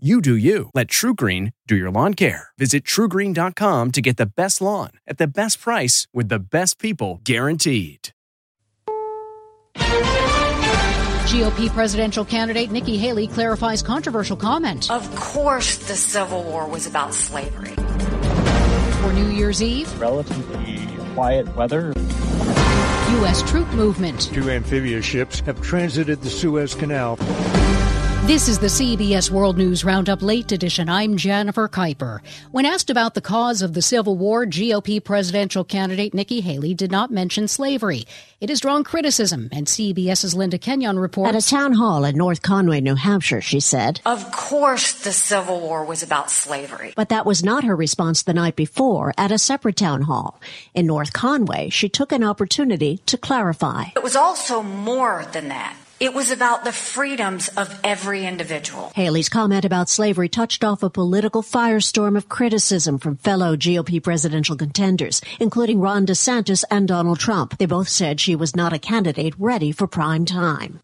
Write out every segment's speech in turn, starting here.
You do you. Let TruGreen do your lawn care. Visit TruGreen.com to get the best lawn at the best price with the best people guaranteed. GOP presidential candidate Nikki Haley clarifies controversial comment. Of course the Civil War was about slavery. For New Year's Eve. Relatively quiet weather. U.S. troop movement. Two amphibious ships have transited the Suez Canal. This is the CBS World News Roundup Late Edition. I'm Jennifer Keiper. When asked about the cause of the Civil War, GOP presidential candidate Nikki Haley did not mention slavery. It has drawn criticism, and CBS's Linda Kenyon reports. At a town hall in North Conway, New Hampshire, she said, "Of course the Civil War was about slavery." But that was not her response the night before at a separate town hall. In North Conway, she took an opportunity to clarify. It was also more than that. It was about the freedoms of every individual. Haley's comment about slavery touched off a political firestorm of criticism from fellow GOP presidential contenders, including Ron DeSantis and Donald Trump. They both said she was not a candidate ready for prime time.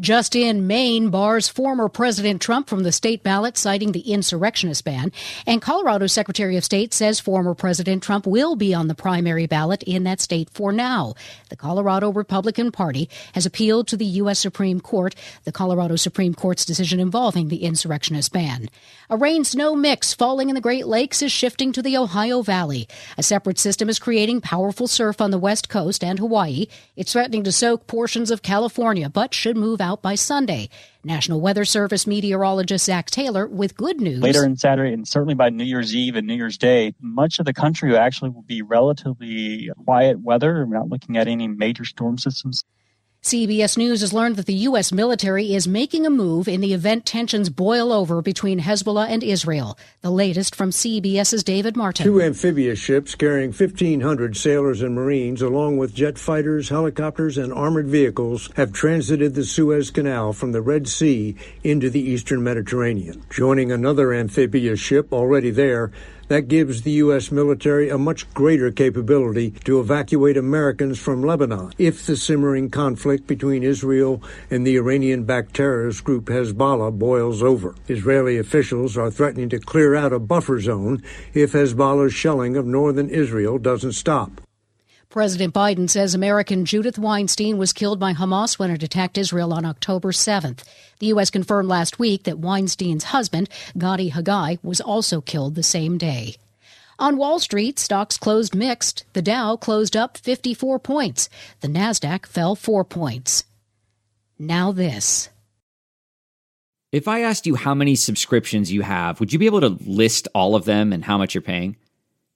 Just in, Maine bars former President Trump from the state ballot, citing the insurrectionist ban. And Colorado Secretary of State says former President Trump will be on the primary ballot in that state for now. The Colorado Republican Party has appealed to the U.S. Supreme Court the Colorado Supreme Court's decision involving the insurrectionist ban. A rain-snow mix falling in the Great Lakes is shifting to the Ohio Valley. A separate system is creating powerful surf on the West Coast and Hawaii. It's threatening to soak portions of California, but should move out by Sunday. National Weather Service meteorologist Zach Taylor with good news. Later in Saturday, and certainly by New Year's Eve and New Year's Day, much of the country actually will be relatively quiet weather. We're not looking at any major storm systems. CBS News has learned that the U.S. military is making a move in the event tensions boil over between Hezbollah and Israel. The latest from CBS's David Martin. Two amphibious ships carrying 1,500 sailors and Marines, along with jet fighters, helicopters, and armored vehicles, have transited the Suez Canal from the Red Sea into the eastern Mediterranean, joining another amphibious ship already there. That gives the U.S. military a much greater capability to evacuate Americans from Lebanon if the simmering conflict between Israel and the Iranian-backed terrorist group Hezbollah boils over. Israeli officials are threatening to clear out a buffer zone if Hezbollah's shelling of northern Israel doesn't stop. President Biden says American Judith Weinstein was killed by Hamas when it attacked Israel on October 7th. The U.S. confirmed last week that Weinstein's husband, Gadi Hagai, was also killed the same day. On Wall Street, stocks closed mixed. The Dow closed up 54 points. The Nasdaq fell 4 points. Now this. If I asked you how many subscriptions you have, would you be able to list all of them and how much you're paying?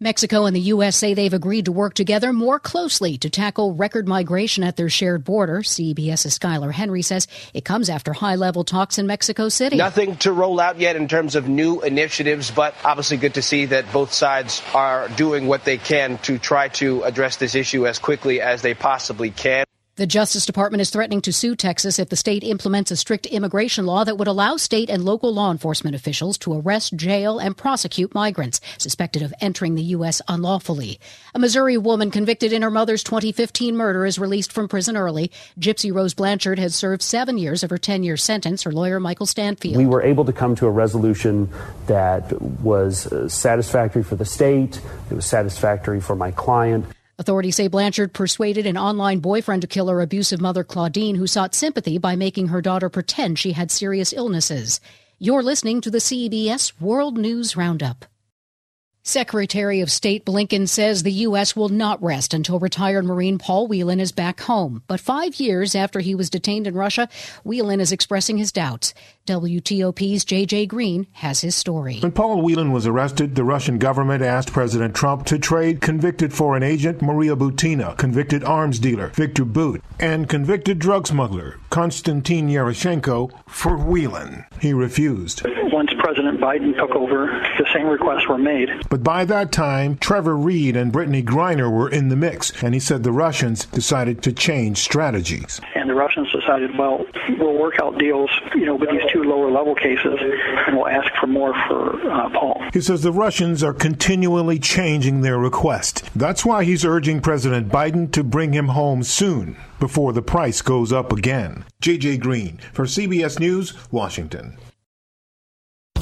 Mexico and the U.S. say they've agreed to work together more closely to tackle record migration at their shared border. CBS's Skylar Henry says it comes after high-level talks in Mexico City. Nothing to roll out yet in terms of new initiatives, but obviously good to see that both sides are doing what they can to try to address this issue as quickly as they possibly can. The Justice Department is threatening to sue Texas if the state implements a strict immigration law that would allow state and local law enforcement officials to arrest, jail, and prosecute migrants suspected of entering the U.S. unlawfully. A Missouri woman convicted in her mother's 2015 murder is released from prison early. Gypsy Rose Blanchard has served 7 years of her 10-year sentence, her lawyer Michael Stanfield. We were able to come to a resolution that was satisfactory for the state. It was satisfactory for my client. Authorities say Blanchard persuaded an online boyfriend to kill her abusive mother, Claudine, who sought sympathy by making her daughter pretend she had serious illnesses. You're listening to the CBS World News Roundup. Secretary of State Blinken says the U.S. will not rest until retired Marine Paul Whelan is back home. But 5 years after he was detained in Russia, Whelan is expressing his doubts. WTOP's J.J. Green has his story. When Paul Whelan was arrested, the Russian government asked President Trump to trade convicted foreign agent Maria Butina, convicted arms dealer Victor Bout, and convicted drug smuggler Konstantin Yaroshenko for Whelan. He refused. Once President Biden took over, the same requests were made. But by that time, Trevor Reed and Brittany Griner were in the mix, and he said the Russians decided to change strategies. And the Russians decided, well, we'll work out deals, with these two lower-level cases, and we'll ask for more for Paul. He says the Russians are continually changing their request. That's why he's urging President Biden to bring him home soon, before the price goes up again. J.J. Green for CBS News, Washington.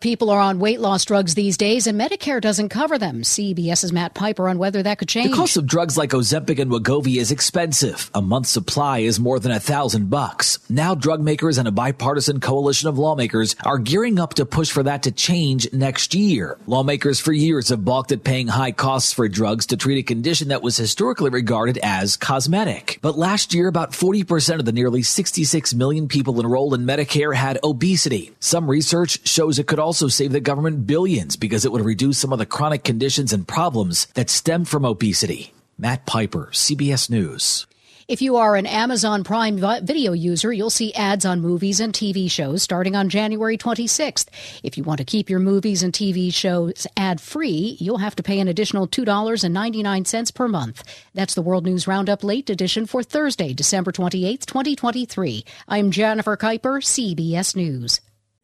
People are on weight loss drugs these days, and Medicare doesn't cover them. CBS's Matt Piper on whether that could change. The cost of drugs like Ozempic and Wegovy is expensive. A month's supply is more than $1,000. Now drug makers and a bipartisan coalition of lawmakers are gearing up to push for that to change next year. Lawmakers for years have balked at paying high costs for drugs to treat a condition that was historically regarded as cosmetic. But last year, about 40% of the nearly 66 million people enrolled in Medicare had obesity. Some research shows it could also save the government billions because it would reduce some of the chronic conditions and problems that stem from obesity. Matt Piper, CBS News. If you are an Amazon Prime Video user, you'll see ads on movies and TV shows starting on January 26th. If you want to keep your movies and TV shows ad-free, you'll have to pay an additional $2.99 per month. That's the World News Roundup Late Edition for Thursday, December 28th, 2023. I'm Jennifer Keiper, CBS News.